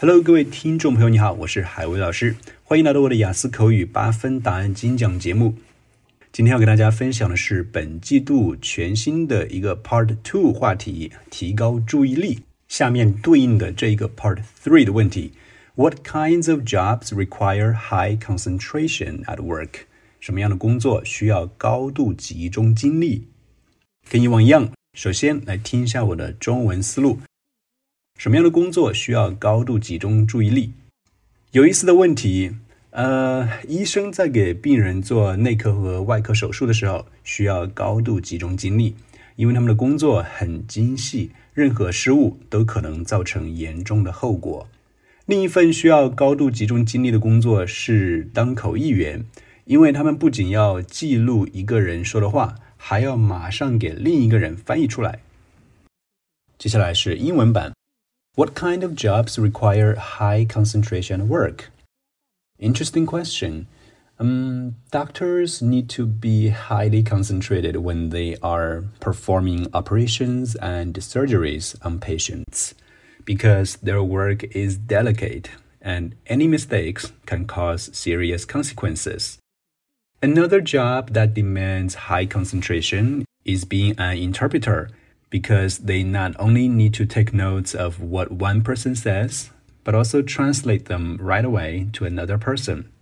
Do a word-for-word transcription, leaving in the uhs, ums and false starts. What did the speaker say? Hello， 各位听众朋友，你好，我是海威老师，欢迎来到我的雅思口语八分答案精讲节目。今天要给大家分享的是本季度全新的一个 Part 二 话题，提高注意力。下面对应的这一个 Part 三 的问题 ，What kinds of jobs require high concentration at work？ 什么样的工作需要高度集中精力？跟以往一样，首先来听一下我的中文思路。什么样的工作需要高度集中注意力？有意思的问题。呃，医生在给病人做内科和外科手术的时候，需要高度集中精力，因为他们的工作很精细，任何失误都可能造成严重的后果。另一份需要高度集中精力的工作是当口译员，因为他们不仅要记录一个人说的话，还要马上给另一个人翻译出来。接下来是英文版。What kind of jobs require high concentration work? Interesting question. Um, doctors need to be highly concentrated when they are performing operations and surgeries on patients because their work is delicate and any mistakes can cause serious consequences. Another job that demands high concentration is being an interpreter.Because they not only need to take notes of what one person says, but also translate them right away to another person.